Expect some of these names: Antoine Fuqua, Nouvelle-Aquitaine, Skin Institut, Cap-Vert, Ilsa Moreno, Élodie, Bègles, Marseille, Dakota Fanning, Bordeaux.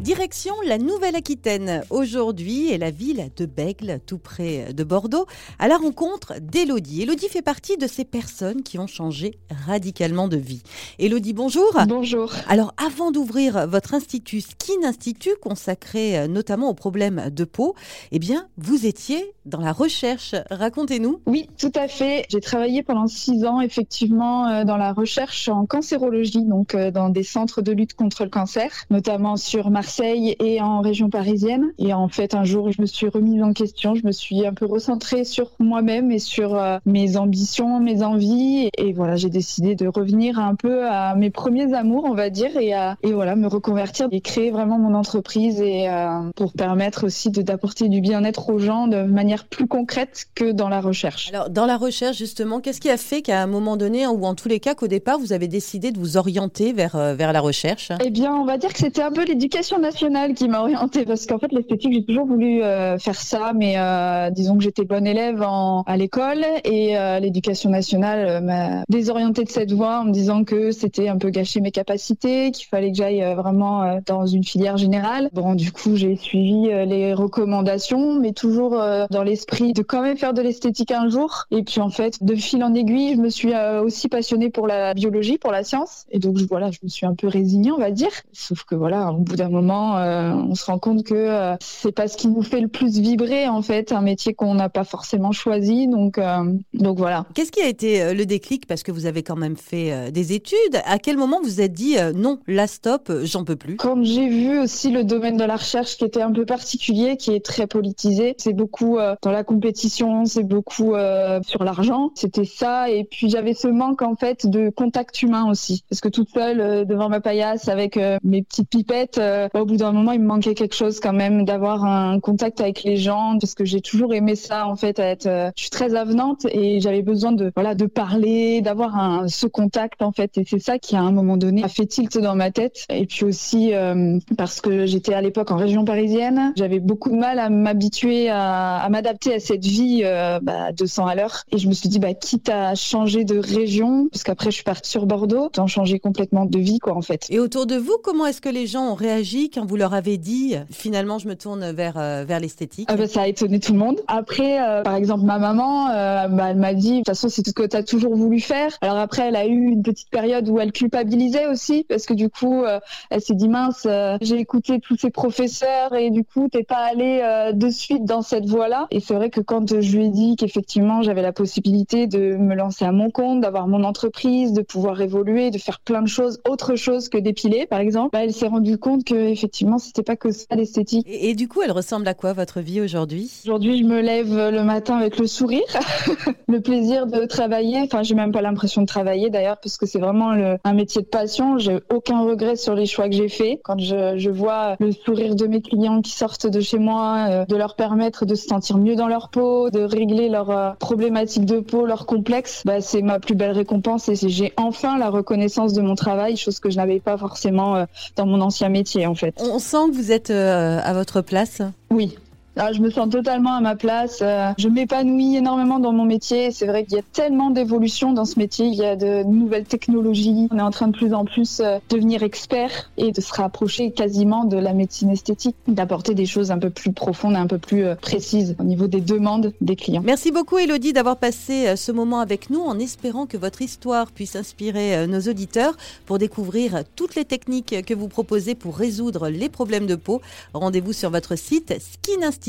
Direction la Nouvelle-Aquitaine. Aujourd'hui est la ville de Bègles, tout près de Bordeaux, à la rencontre d'Élodie. Élodie fait partie de ces personnes qui ont changé radicalement de vie. Élodie, bonjour. Bonjour. Alors, avant d'ouvrir votre institut, Skin Institut, consacré notamment aux problèmes de peau, vous étiez dans la recherche. Racontez-nous. Oui, tout à fait. J'ai travaillé pendant 6 ans, effectivement, dans la recherche en cancérologie, donc dans des centres de lutte contre le cancer, notamment sur Marseille et en région parisienne. Et en fait, un jour, je me suis remise en question, je me suis un peu recentrée sur moi-même et sur mes ambitions, mes envies. Et voilà, j'ai décidé de revenir un peu à mes premiers amours, on va dire, et me reconvertir et créer vraiment mon entreprise et pour permettre aussi d'apporter du bien-être aux gens de manière plus concrète que dans la recherche. Alors, dans la recherche, justement, qu'est-ce qui a fait qu'à un moment donné, ou en tous les cas, qu'au départ, vous avez décidé de vous orienter vers la recherche ? On va dire que c'était un peu l'éducation nationale qui m'a orientée, parce qu'en fait l'esthétique, j'ai toujours voulu faire ça, mais disons que j'étais bonne élève à l'école et l'éducation nationale m'a désorientée de cette voie en me disant que c'était un peu gâcher mes capacités, qu'il fallait que j'aille vraiment dans une filière générale. Bon, du coup j'ai suivi les recommandations, mais toujours dans l'esprit de quand même faire de l'esthétique un jour. Et puis en fait, de fil en aiguille, je me suis aussi passionnée pour la biologie, pour la science, et donc je me suis un peu résignée, on va dire, sauf que au bout d'un moment, on se rend compte que c'est pas ce qui nous fait le plus vibrer, en fait, un métier qu'on n'a pas forcément choisi, donc voilà. Qu'est-ce qui a été le déclic, parce que vous avez quand même fait des études? À quel moment vous êtes dit non, là stop, j'en peux plus? Quand j'ai vu aussi le domaine de la recherche qui était un peu particulier, qui est très politisé, c'est beaucoup dans la compétition, c'est beaucoup sur l'argent, c'était ça. Et puis j'avais ce manque en fait de contact humain aussi, parce que toute seule devant ma paillasse avec mes petites pipettes, au bout d'un moment, il me manquait quelque chose quand même, d'avoir un contact avec les gens, parce que j'ai toujours aimé ça, en fait, je suis très avenante et j'avais besoin de parler, d'avoir ce contact, en fait, et c'est ça qui, à un moment donné, a fait tilt dans ma tête. Et puis aussi, parce que j'étais à l'époque en région parisienne, j'avais beaucoup de mal à m'habituer, à m'adapter à cette vie 200 à l'heure, et je me suis dit, quitte à changer de région, parce qu'après, je suis partie sur Bordeaux, autant changer complètement de vie, en fait. Et autour de vous, comment est-ce que les gens ont réagi quand vous leur avez dit finalement je me tourne vers l'esthétique? Ça a étonné tout le monde. Après par exemple ma maman, elle m'a dit de toute façon c'est tout ce que t'as toujours voulu faire. Alors après elle a eu une petite période où elle culpabilisait aussi, parce que du coup elle s'est dit mince, j'ai écouté tous ces professeurs et du coup t'es pas allée de suite dans cette voie là. Et c'est vrai que quand je lui ai dit qu'effectivement j'avais la possibilité de me lancer à mon compte, d'avoir mon entreprise, de pouvoir évoluer, de faire plein de choses, autre chose que dépiler par exemple, elle s'est rendue compte que effectivement, c'était pas que ça l'esthétique. Et du coup, elle ressemble à quoi votre vie aujourd'hui ? Aujourd'hui, je me lève le matin avec le sourire, le plaisir de travailler. Enfin, j'ai même pas l'impression de travailler d'ailleurs, parce que c'est vraiment un métier de passion. J'ai aucun regret sur les choix que j'ai faits. Quand je vois le sourire de mes clients qui sortent de chez moi, de leur permettre de se sentir mieux dans leur peau, de régler leurs problématiques de peau, leurs complexes, c'est ma plus belle récompense, et j'ai enfin la reconnaissance de mon travail, chose que je n'avais pas forcément dans mon ancien métier. En fait. On sent que vous êtes à votre place. Oui. Alors, je me sens totalement à ma place. Je m'épanouis énormément dans mon métier. C'est vrai qu'il y a tellement d'évolutions dans ce métier. Il y a de nouvelles technologies. On est en train de plus en plus devenir expert et de se rapprocher quasiment de la médecine esthétique, d'apporter des choses un peu plus profondes, un peu plus précises au niveau des demandes des clients. Merci beaucoup Élodie d'avoir passé ce moment avec nous, en espérant que votre histoire puisse inspirer nos auditeurs pour découvrir toutes les techniques que vous proposez pour résoudre les problèmes de peau. Rendez-vous sur votre site Skin Institut.